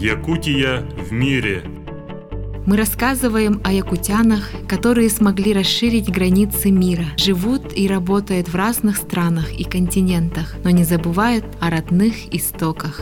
Якутия в мире. Мы рассказываем о якутянах, которые смогли расширить границы мира, живут и работают в разных странах и континентах, но не забывают о родных истоках.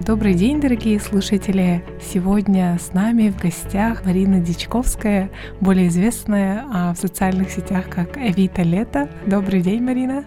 Добрый день, дорогие слушатели! Сегодня с нами в гостях Марина Дичковская, более известная в социальных сетях как Эвита Лето. Добрый день, Марина!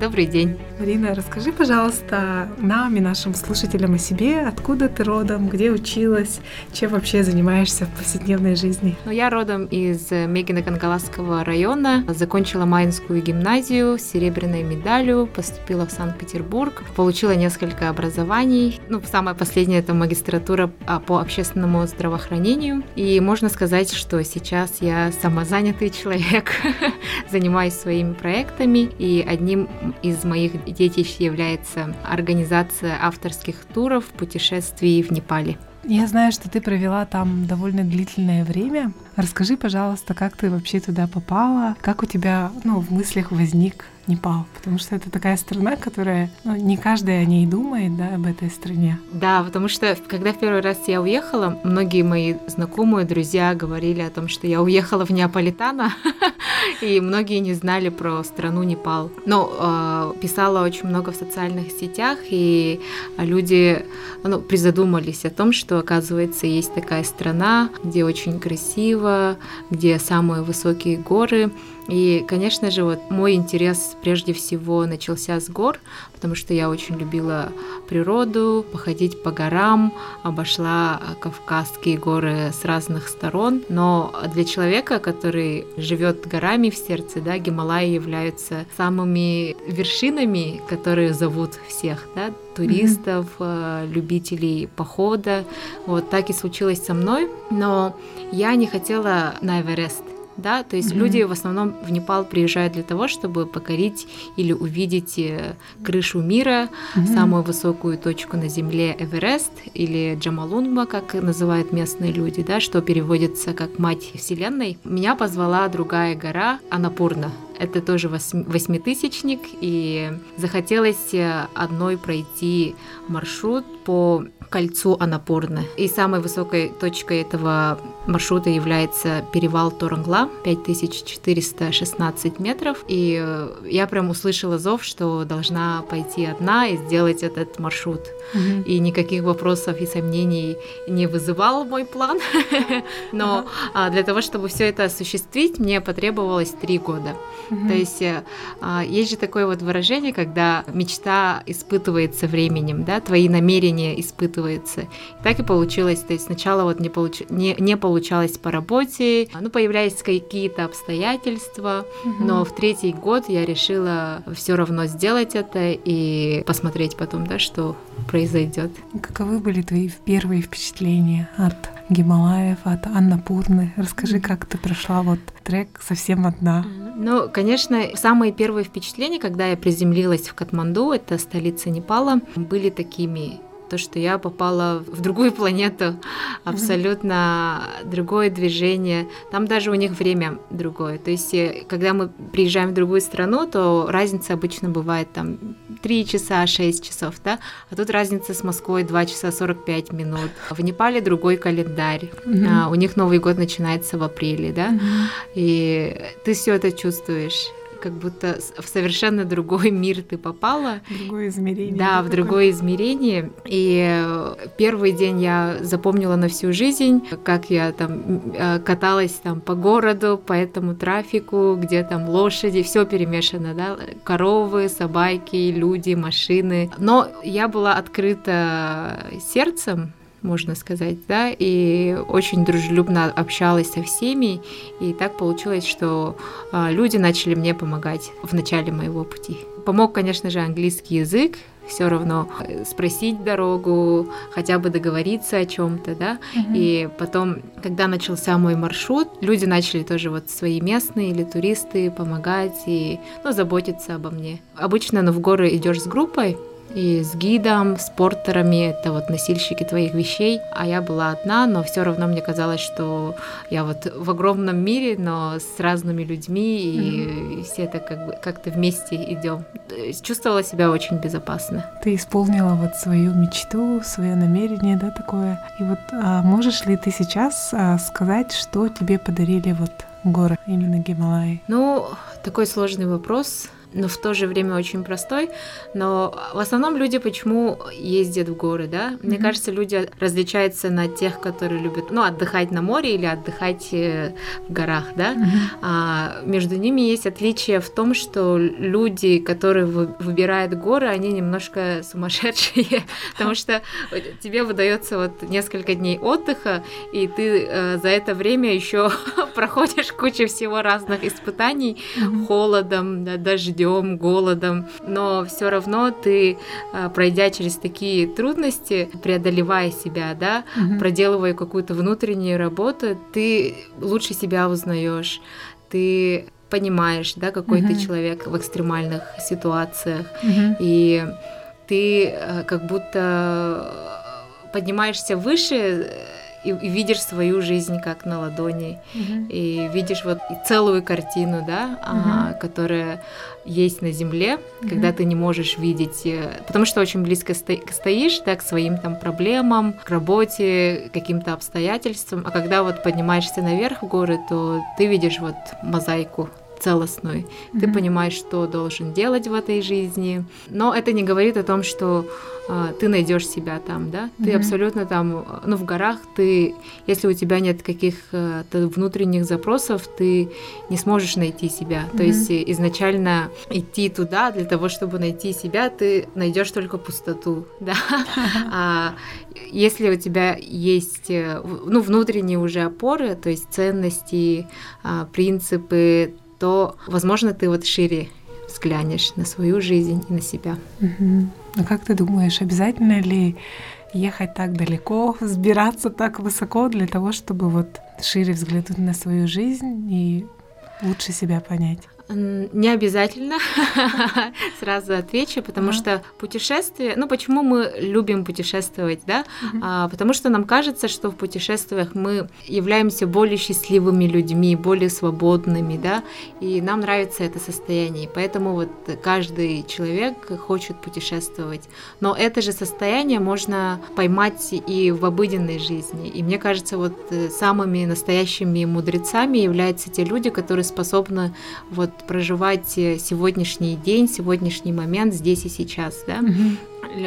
Добрый день! Марина, расскажи, пожалуйста, нам и нашим слушателям о себе, откуда ты родом, где училась, чем вообще занимаешься в повседневной жизни? Я родом из Мегино-Кангаласского района, закончила Майнскую гимназию с серебряной медалью, поступила в Санкт-Петербург, получила несколько образований. Самое последнее — это магистратура по общественному здравоохранению. И можно сказать, что сейчас я самозанятый человек, занимаюсь своими проектами, и одним из моих детищ является организация авторских туров, путешествий в Непале. Я знаю, что ты провела там довольно длительное время. Расскажи, пожалуйста, как ты вообще туда попала, как у тебя в мыслях возник Непал, потому что это такая страна, которая не каждый о ней думает, да, об этой стране. Да, потому что когда в первый раз я уехала, многие мои знакомые, друзья говорили о том, что я уехала в Неаполитана, и многие не знали про страну Непал. Писала очень много в социальных сетях, и люди призадумались о том, что, оказывается, есть такая страна, где очень красиво, где самые высокие горы. И, конечно же, мой интерес прежде всего начался с гор, потому что я очень любила природу, походить по горам, обошла Кавказские горы с разных сторон. Но для человека, который живет горами в сердце, да, Гималаи являются самыми вершинами, которые зовут всех, да, туристов, любителей похода. Так и случилось со мной. Но я не хотела на Эверест. Да, то есть люди в основном в Непал приезжают для того, чтобы покорить или увидеть крышу мира, самую высокую точку на земле Эверест или Джомолунгма, как называют местные люди, да, что переводится как «Мать Вселенной». Меня позвала другая гора Аннапурна. Это тоже 8000-ник, и захотелось одной пройти маршрут по кольцу Аннапурны. И самой высокой точкой этого маршрута является перевал Торангла, 5416 метров. И я прям услышала зов, что должна пойти одна и сделать этот маршрут. И никаких вопросов и сомнений не вызывал мой план. Но для того, чтобы все это осуществить, мне потребовалось 3 года. То есть есть же такое выражение, когда мечта испытывается временем, да, твои намерения испытываются. Так и получилось. То есть сначала не получалось по работе, появлялись какие-то обстоятельства, но в 3-й год я решила все равно сделать это и посмотреть потом, да, что произойдет. Каковы были твои первые впечатления от Гималаев, от Аннапурны? Расскажи, как ты прошла трек совсем одна. Конечно, самые первые впечатления, когда я приземлилась в Катманду, это столица Непала, были такими: то, что я попала в другую планету, абсолютно другое движение. Там даже у них время другое. То есть, когда мы приезжаем в другую страну, то разница обычно бывает там 3 часа, 6 часов, да? А тут разница с Москвой 2 часа 45 минут. В Непале другой календарь. У них Новый год начинается в апреле, да? И ты все это чувствуешь. Как будто в совершенно другой мир ты попала. Другое измерение. Да, в другое измерение. И первый день я запомнила на всю жизнь, как я там каталась там по городу, по этому трафику, где там лошади, все перемешано, да, коровы, собаки, люди, машины. Но я была открыта сердцем, можно сказать, да, и очень дружелюбно общалась со всеми, и так получилось, что люди начали мне помогать в начале моего пути. Помог, конечно же, английский язык, все равно спросить дорогу, хотя бы договориться о чем-то, да. И потом, когда начался мой маршрут, люди начали тоже свои местные или туристы помогать и заботиться обо мне. Обычно в горы идешь с группой, и с гидом, с портерами, это вот носильщики твоих вещей. А я была одна, но все равно мне казалось, что я вот в огромном мире, но с разными людьми, и все это как бы как-то вместе идем. Чувствовала себя очень безопасно. Ты исполнила вот свою мечту, свое намерение, да, такое. И вот можешь ли ты сейчас сказать, что тебе подарили вот горы, именно Гималаи? Ну, такой сложный вопрос, но в то же время очень простой. Но в основном люди почему ездят в горы, да? Мне кажется, люди различаются на тех, которые любят, ну, отдыхать на море или отдыхать в горах, да? Между ними есть отличие в том, что люди, которые выбирают горы, они немножко сумасшедшие, потому что тебе выдается вот несколько дней отдыха, и ты за это время еще проходишь кучу всего разных испытаний холодом, дождем, голодом, но все равно ты, пройдя через такие трудности, преодолевая себя, да, проделывая какую-то внутреннюю работу, ты лучше себя узнаешь, ты понимаешь, да, какой ты человек в экстремальных ситуациях, и ты как будто поднимаешься выше и видишь свою жизнь как на ладони, и видишь вот целую картину, да, которая есть на земле, когда ты не можешь видеть, потому что очень близко стоишь, да, к своим там проблемам, к работе, к каким-то обстоятельствам, а когда вот поднимаешься наверх в горы, то ты видишь вот мозаику целостную, ты понимаешь, что должен делать в этой жизни, но это не говорит о том, что ты найдешь себя там, да, ты абсолютно там, ну, в горах ты, если у тебя нет каких-то внутренних запросов, ты не сможешь найти себя, то есть изначально идти туда для того, чтобы найти себя, ты найдешь только пустоту, да, если у тебя есть, ну, внутренние уже опоры, то есть ценности, принципы, то, возможно, ты вот шире взглянешь на свою жизнь и на себя. А как ты думаешь, обязательно ли ехать так далеко, взбираться так высоко для того, чтобы вот шире взглянуть на свою жизнь и лучше себя понять? Не обязательно, сразу отвечу, потому что путешествие, ну почему мы любим путешествовать, да, потому что нам кажется, что в путешествиях мы являемся более счастливыми людьми, более свободными, да, и нам нравится это состояние, поэтому вот каждый человек хочет путешествовать, но это же состояние можно поймать и в обыденной жизни, и мне кажется, вот самыми настоящими мудрецами являются те люди, которые способны вот проживать сегодняшний день, сегодняшний момент здесь и сейчас, да?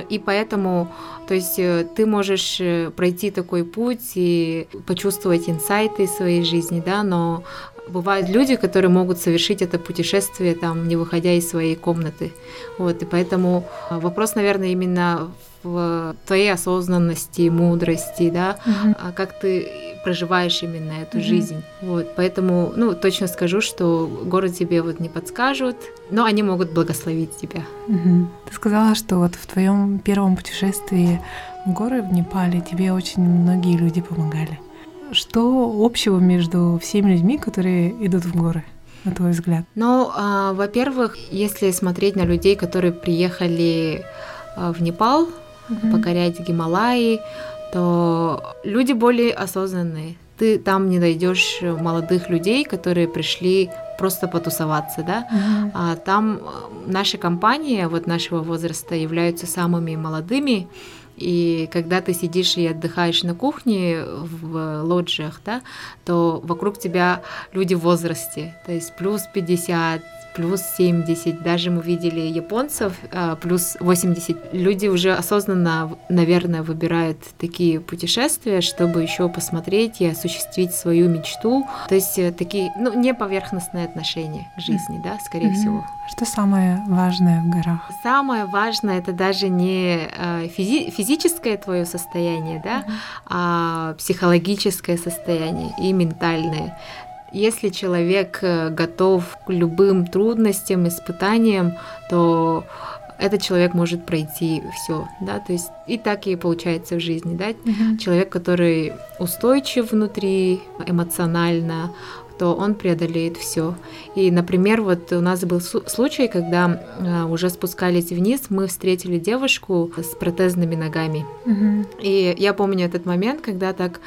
И поэтому, то есть, ты можешь пройти такой путь и почувствовать инсайты из своей жизни, да, но бывают люди, которые могут совершить это путешествие, там, не выходя из своей комнаты. Вот, и поэтому вопрос, наверное, именно в твоей осознанности, мудрости, да, как ты проживаешь именно эту жизнь. Вот, поэтому, ну, точно скажу, что горы тебе вот не подскажут, но они могут благословить тебя. Ты сказала, что вот в твоем первом путешествии в горы в Непале тебе очень многие люди помогали. Что общего между всеми людьми, которые идут в горы, на твой взгляд? Ну, во-первых, если смотреть на людей, которые приехали в Непал покорять Гималаи, то люди более осознанные. Ты там не найдешь молодых людей, которые пришли просто потусоваться, да. А там наша компания вот нашего возраста являются самыми молодыми. И когда ты сидишь и отдыхаешь на кухне в лоджиях, да, то вокруг тебя люди в возрасте, то есть плюс 50, плюс 70, даже мы видели японцев, плюс 80. Люди уже осознанно, наверное, выбирают такие путешествия, чтобы еще посмотреть и осуществить свою мечту. То есть такие, ну, не поверхностные отношения к жизни, да, скорее всего. Что самое важное в горах? Самое важное — это даже не физическое твое состояние, да, а психологическое состояние и ментальное. Если человек готов к любым трудностям, испытаниям, то этот человек может пройти все, да, то есть и так и получается в жизни, да, человек, который устойчив внутри, эмоционально, то он преодолеет все. И, например, вот у нас был случай, когда уже спускались вниз, мы встретили девушку с протезными ногами. И я помню этот момент, когда так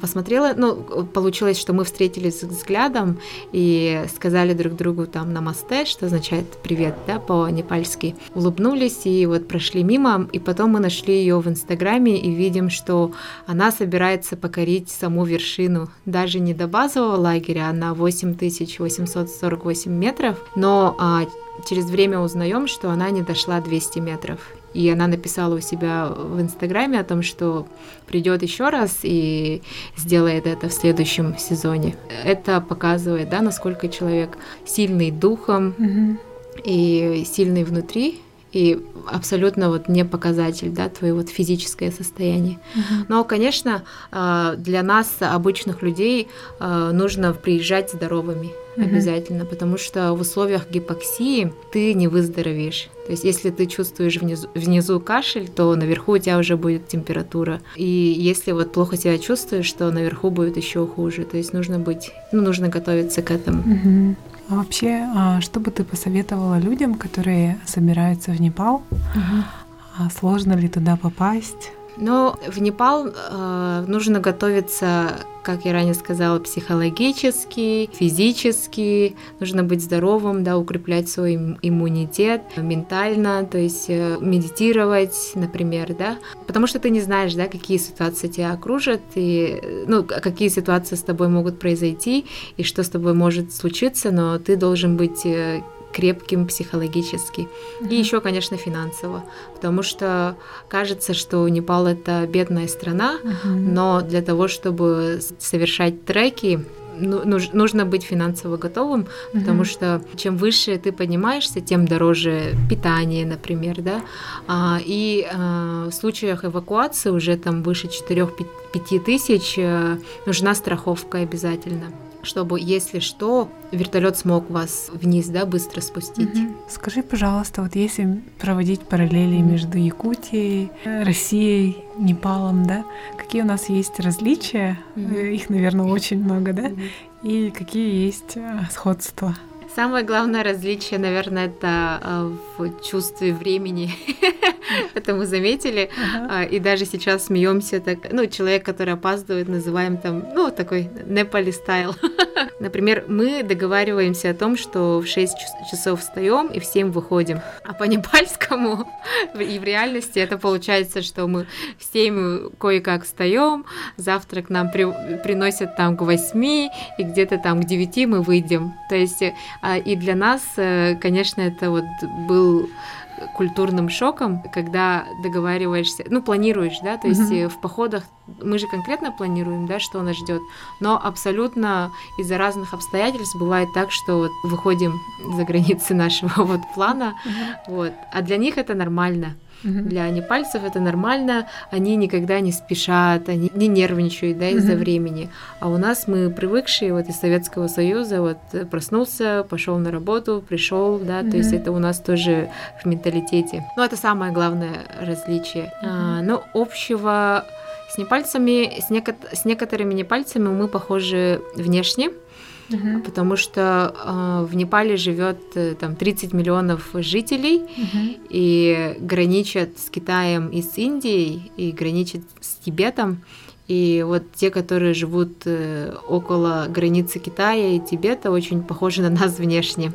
посмотрела, ну, получилось, что мы встретились взглядом и сказали друг другу там намасте, что означает привет, да, по-непальски. Улыбнулись и вот прошли мимо, и потом мы нашли ее в Инстаграме и видим, что она собирается покорить саму вершину, даже не до базового лагеря, а на 8848 метров, но через время узнаем, что она не дошла 200 метров. И она написала у себя в Инстаграме о том, что придет еще раз и сделает это в следующем сезоне. Это показывает, да, насколько человек сильный духом и сильный внутри, и абсолютно вот не показатель, да, твоего вот физическое состояние. Но, конечно, для нас, обычных людей, нужно приезжать здоровыми. Обязательно, потому что в условиях гипоксии ты не выздоровеешь. То есть если ты чувствуешь внизу кашель, то наверху у тебя уже будет температура. И если вот плохо себя чувствуешь, то наверху будет еще хуже. То есть нужно быть, нужно готовиться к этому. А вообще, что бы ты посоветовала людям, которые собираются в Непал? Сложно ли туда попасть? Но в Непал нужно готовиться, как я ранее сказала, психологически, физически. Нужно быть здоровым, да, укреплять свой иммунитет ментально, то есть медитировать, например, да. Потому что ты не знаешь, да, какие ситуации тебя окружат, и, ну, какие ситуации с тобой могут произойти, и что с тобой может случиться, но ты должен быть крепким психологически. И еще, конечно, финансово. Потому что кажется, что Непал — это бедная страна, но для того, чтобы совершать треки, нужно быть финансово готовым, потому что чем выше ты поднимаешься, тем дороже питание, например, да. И в случаях эвакуации уже там выше 4-5 тысяч нужна страховка обязательно, чтобы, если что, вертолет смог вас вниз, да, быстро спустить. Скажи, пожалуйста, вот если проводить параллели между Якутией, Россией, Непалом, да, какие у нас есть различия, их, наверное, очень много, да, и какие есть сходства? Самое главное различие, наверное, это в чувстве времени. Это мы заметили. И даже сейчас смеемся так. Ну, человек, который опаздывает, называем там, ну, такой Непали стайл. Например, мы договариваемся о том, что в 6 часов встаем и в 7 выходим. А по-непальскому и в реальности это получается, что мы в 7 кое-как встаем, завтрак нам приносят там к 8, и где-то там к 9 мы выйдем. То есть и для нас, конечно, это вот был культурным шоком, когда договариваешься, ну, планируешь, да, то есть в походах мы же конкретно планируем, да, что нас ждет, но абсолютно из-за разных обстоятельств бывает так, что вот выходим за границы нашего вот плана, вот, а для них это нормально. Для непальцев это нормально, они никогда не спешат, они не нервничают, да, из-за времени. А у нас мы привыкшие вот из Советского Союза, вот проснулся, пошел на работу, пришел, да, то есть это у нас тоже в менталитете. Ну, это самое главное различие. Но общего с непальцами, с некоторыми непальцами мы похожи внешне. Потому что в Непале живет там 30 миллионов жителей и граничат с Китаем и с Индией, и граничат с Тибетом. И вот те, которые живут около границы Китая и Тибета, очень похожи на нас внешне.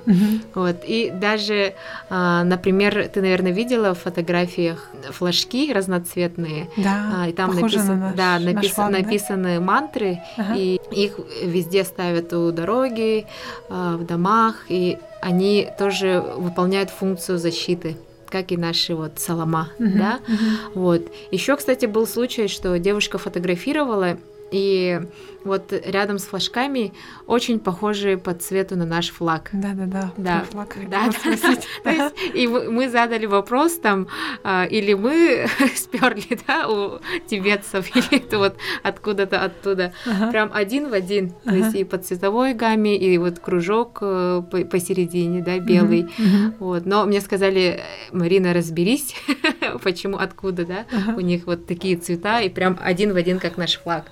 Вот. И даже, например, ты, наверное, видела в фотографиях флажки разноцветные. Да, и там написано, на написаны мантры, и их везде ставят у дороги, в домах, и они тоже выполняют функцию защиты, как и наши вот салама, да, вот. Еще, кстати, был случай, что девушка фотографировала, и вот рядом с флажками очень похожие по цвету на наш флаг. Да. Флаг. То есть и мы задали вопрос там, или мы сперли, да, у тибетцев, или это вот откуда-то оттуда. Прям один в один. То есть и по цветовой гамме, и вот кружок посередине, да, белый. Вот. Но мне сказали: Марина, разберись. почему, откуда, да, у них вот такие цвета, и прям один в один, как наш флаг.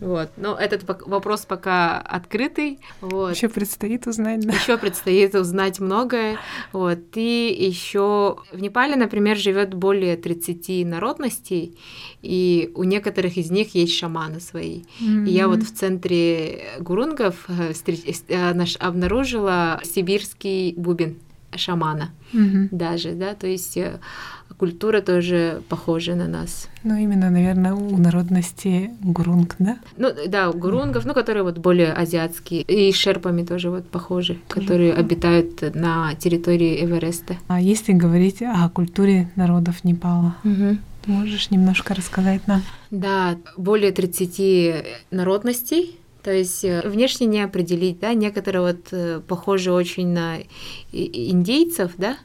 Вот. Но этот вопрос пока открытый. Вот. Еще предстоит узнать, да? Еще предстоит узнать многое. Вот. И еще в Непале, например, живет более 30 народностей, и у некоторых из них есть шаманы свои. И я вот в центре гурунгов обнаружила сибирский бубен шамана даже, да, то есть культура тоже похожа на нас. Ну, именно, наверное, у народности гурунг, да? Ну, да, у гурунгов, ну, которые вот более азиатские, и с шерпами тоже вот похожи, которые обитают на территории Эвереста. А если говорить о культуре народов Непала? Можешь немножко рассказать нам? Да, более 30 народностей. То есть внешне не определить, да, некоторые вот похожи очень на индейцев, да,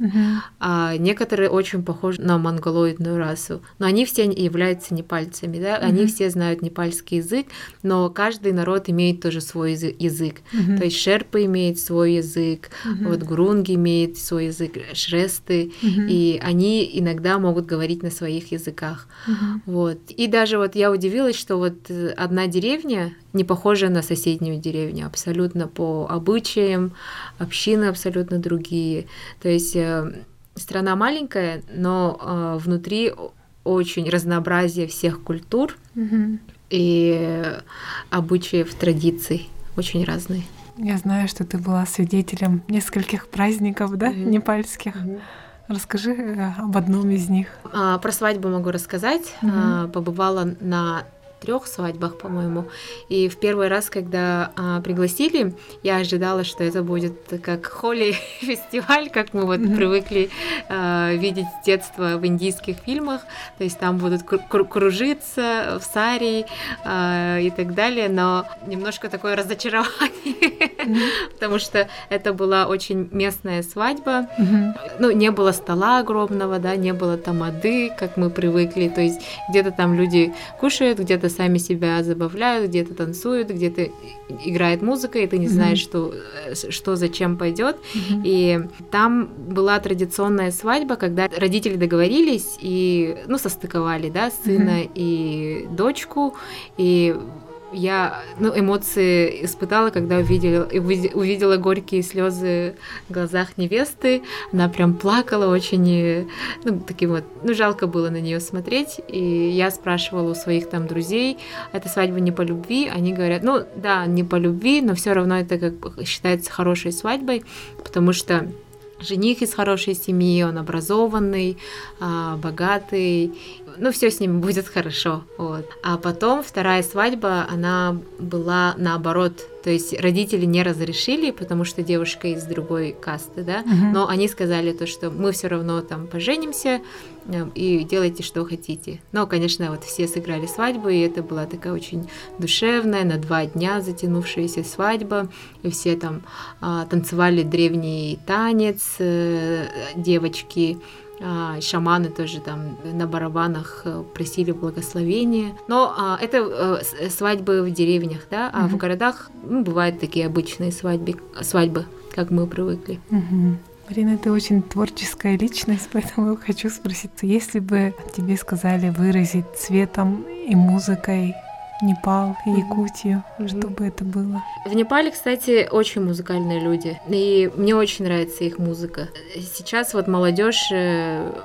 а некоторые очень похожи на монголоидную расу. Но они все являются непальцами, да, они все знают непальский язык, но каждый народ имеет тоже свой язык. То есть шерпы имеют свой язык, вот гурунги имеют свой язык, шресты, и они иногда могут говорить на своих языках. Вот. И даже вот я удивилась, что вот одна деревня не похожа на соседнюю деревню, абсолютно по обычаям, общины абсолютно другие. То есть страна маленькая, но внутри очень разнообразие всех культур и обычаев, традиций очень разные. Я знаю, что ты была свидетелем нескольких праздников, да, непальских. Расскажи об одном из них. Про свадьбу могу рассказать. Побывала на 3 свадьбах, по-моему. И в первый раз, когда пригласили, я ожидала, что это будет как холли-фестиваль, как мы вот привыкли видеть с детства в индийских фильмах. То есть там будут кружиться в сари и так далее. Но немножко такое разочарование, потому что это была очень местная свадьба. Ну, не было стола огромного, да, не было тамады, как мы привыкли. То есть где-то там люди кушают, где-то сами себя забавляют, где-то танцуют, где-то играет музыка, и ты не знаешь, что зачем пойдет. И там была традиционная свадьба, когда родители договорились и, ну, состыковали, да, сына и дочку, и я, ну, эмоции испытала, когда увидела горькие слезы в глазах невесты. Она прям плакала очень, ну, таким вот, ну, жалко было на нее смотреть. И я спрашивала у своих там друзей, это свадьба не по любви? Они говорят, ну, да, не по любви, но все равно это как считается хорошей свадьбой, потому что жених из хорошей семьи, он образованный, богатый, ну, все с ним будет хорошо. Вот. А потом вторая свадьба, она была наоборот. То есть родители не разрешили, потому что девушка из другой касты, да, но они сказали то, что мы все равно там поженимся и делайте, что хотите. Но, конечно, вот все сыграли свадьбу, и это была такая очень душевная, на 2 дня затянувшаяся свадьба, и все там танцевали древний танец, девочки, шаманы тоже там на барабанах просили благословения. Но это свадьбы в деревнях, да, а в городах, ну, бывают такие обычные свадьбы, как мы привыкли. Марина, ты очень творческая личность, поэтому хочу спросить, если бы тебе сказали выразить цветом и музыкой Непал и Якутию, что бы это было? В Непале, кстати, очень музыкальные люди, и мне очень нравится их музыка. Сейчас вот молодежь,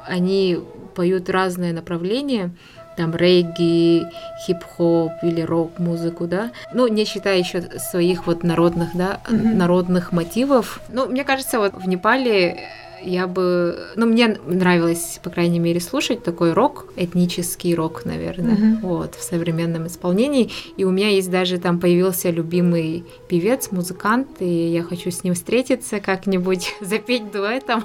они поют разные направления, там регги, хип-хоп или рок-музыку, да. Ну, не считая еще своих вот народных, да, народных мотивов. Ну, мне кажется, вот в Непале я бы... Ну, мне нравилось, по крайней мере, слушать такой рок, этнический рок, наверное, вот, в современном исполнении. И у меня есть даже там появился любимый певец, музыкант, и я хочу с ним встретиться как-нибудь, запеть дуэтом.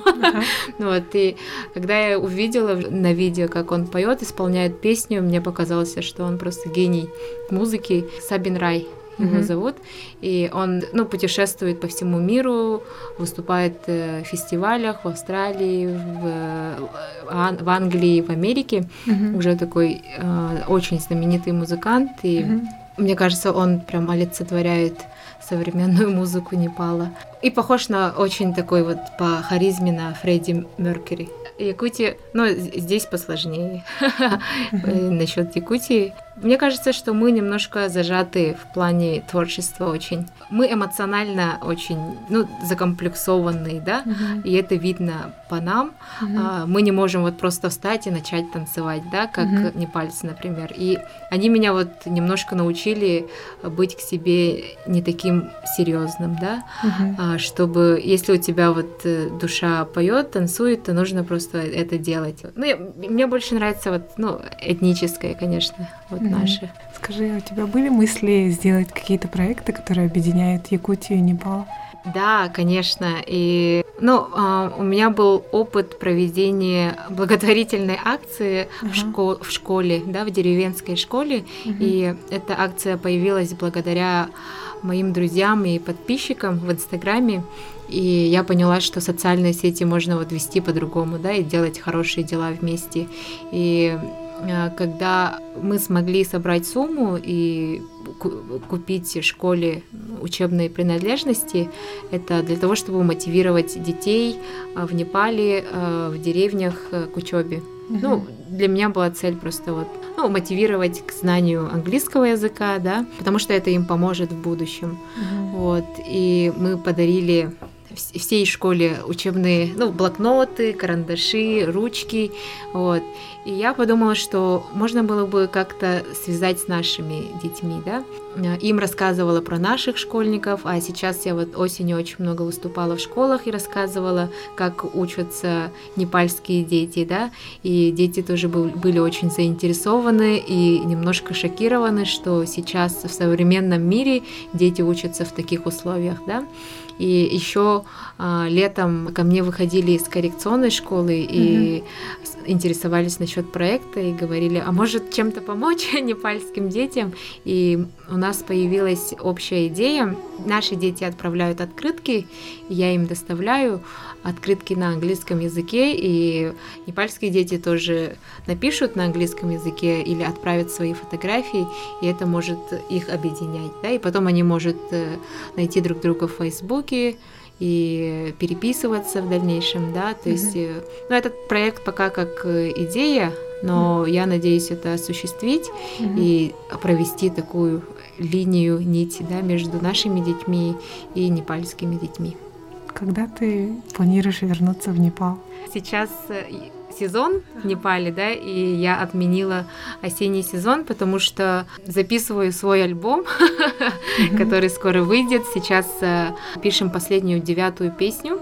Вот, и когда я увидела на видео, как он поет, исполняет песню, мне показалось, что он просто гений музыки. Сабин Рай его зовут, и он, ну, путешествует по всему миру, выступает в фестивалях в Австралии, в Англии, в Америке, уже такой очень знаменитый музыкант, и мне кажется, он прям олицетворяет современную музыку Непала. И похож на очень такой вот по харизме на Фредди Меркьюри. Якутия, ну, здесь посложнее насчет Якутии. Мне кажется, что мы немножко зажаты в плане творчества очень. Мы эмоционально очень, ну, закомплексованные, да, и это видно по нам. Мы не можем вот просто встать и начать танцевать, да, как непальцы, например. И они меня вот немножко научили быть к себе не таким серьезным, да, чтобы, если у тебя вот душа поет, танцует, то нужно просто это делать. Ну, мне больше нравится вот, ну, этническое, конечно, вот наши. Скажи, у тебя были мысли сделать какие-то проекты, которые объединяют Якутию и Непал? Да, конечно. И, ну, у меня был опыт проведения благотворительной акции в школе, да, в деревенской школе. И эта акция появилась благодаря моим друзьям и подписчикам в Инстаграме. И я поняла, что социальные сети можно вот вести по-другому, да, и делать хорошие дела вместе. И когда мы смогли собрать сумму и купить в школе учебные принадлежности, это для того, чтобы мотивировать детей в Непале, в деревнях к учебе. Ну, для меня была цель просто вот, ну, мотивировать к знанию английского языка, да, потому что это им поможет в будущем. Вот, и мы подарили всей школе учебные, ну, блокноты, карандаши, ручки, вот. И я подумала, что можно было бы как-то связать с нашими детьми, да. Им рассказывала про наших школьников, а сейчас я вот осенью очень много выступала в школах и рассказывала, как учатся непальские дети, да, и дети тоже были очень заинтересованы и немножко шокированы, что сейчас в современном мире дети учатся в таких условиях, да. И еще летом ко мне выходили из коррекционной школы и интересовались насчет проекта и говорили, а может чем-то помочь непальским детям? И у нас появилась общая идея. Наши дети отправляют открытки, я им доставляю открытки на английском языке, и непальские дети тоже напишут на английском языке или отправят свои фотографии, и это может их объединять, да, и потом они могут найти друг друга в Фейсбуке и переписываться в дальнейшем, да, то есть, ну, этот проект пока как идея, но я надеюсь это осуществить и провести такую линию, нить, да, между нашими детьми и непальскими детьми. Когда ты планируешь вернуться в Непал? Сейчас сезон в Непале, да, и я отменила осенний сезон, потому что записываю свой альбом, который скоро выйдет. Сейчас пишем последнюю 9-ю песню.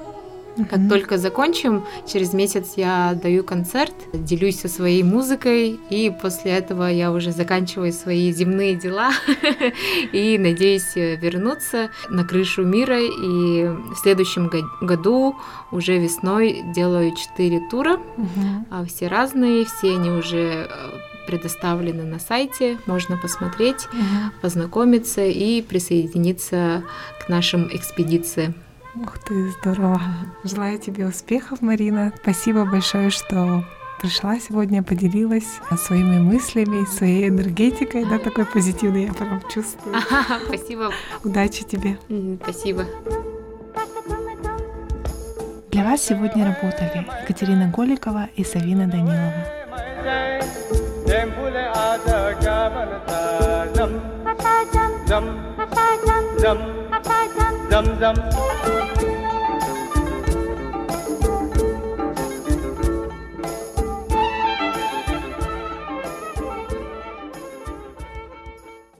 Как только закончим, через месяц я даю концерт, делюсь со своей музыкой, и после этого я уже заканчиваю свои земные дела и надеюсь вернуться на крышу мира. И в следующем году уже весной делаю 4 тура, все разные, все они уже предоставлены на сайте, можно посмотреть, познакомиться и присоединиться к нашим экспедициям. Ух ты, здорово. Желаю тебе успехов, Марина. Спасибо большое, что пришла сегодня, поделилась своими мыслями, своей энергетикой. Да, такой позитивной, я прям чувствую. Спасибо. Удачи тебе. Спасибо. Для вас сегодня работали Екатерина Голикова и Савина Данилова. Dum dum.